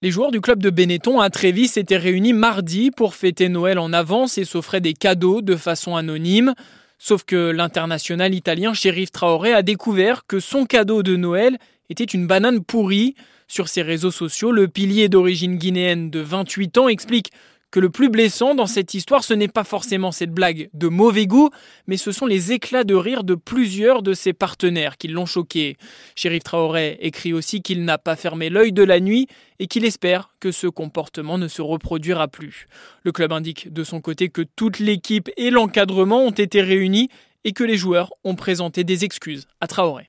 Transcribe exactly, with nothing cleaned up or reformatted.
Les joueurs du club de Benetton à Trévise s'étaient réunis mardi pour fêter Noël en avance et s'offraient des cadeaux de façon anonyme. Sauf que l'international italien Cherif Traoré a découvert que son cadeau de Noël était une banane pourrie. Sur ses réseaux sociaux, le pilier d'origine guinéenne de vingt-huit ans explique que le plus blessant dans cette histoire, ce n'est pas forcément cette blague de mauvais goût, mais ce sont les éclats de rire de plusieurs de ses partenaires qui l'ont choqué. Cherif Traoré écrit aussi qu'il n'a pas fermé l'œil de la nuit et qu'il espère que ce comportement ne se reproduira plus. Le club indique de son côté que toute l'équipe et l'encadrement ont été réunis et que les joueurs ont présenté des excuses à Traoré.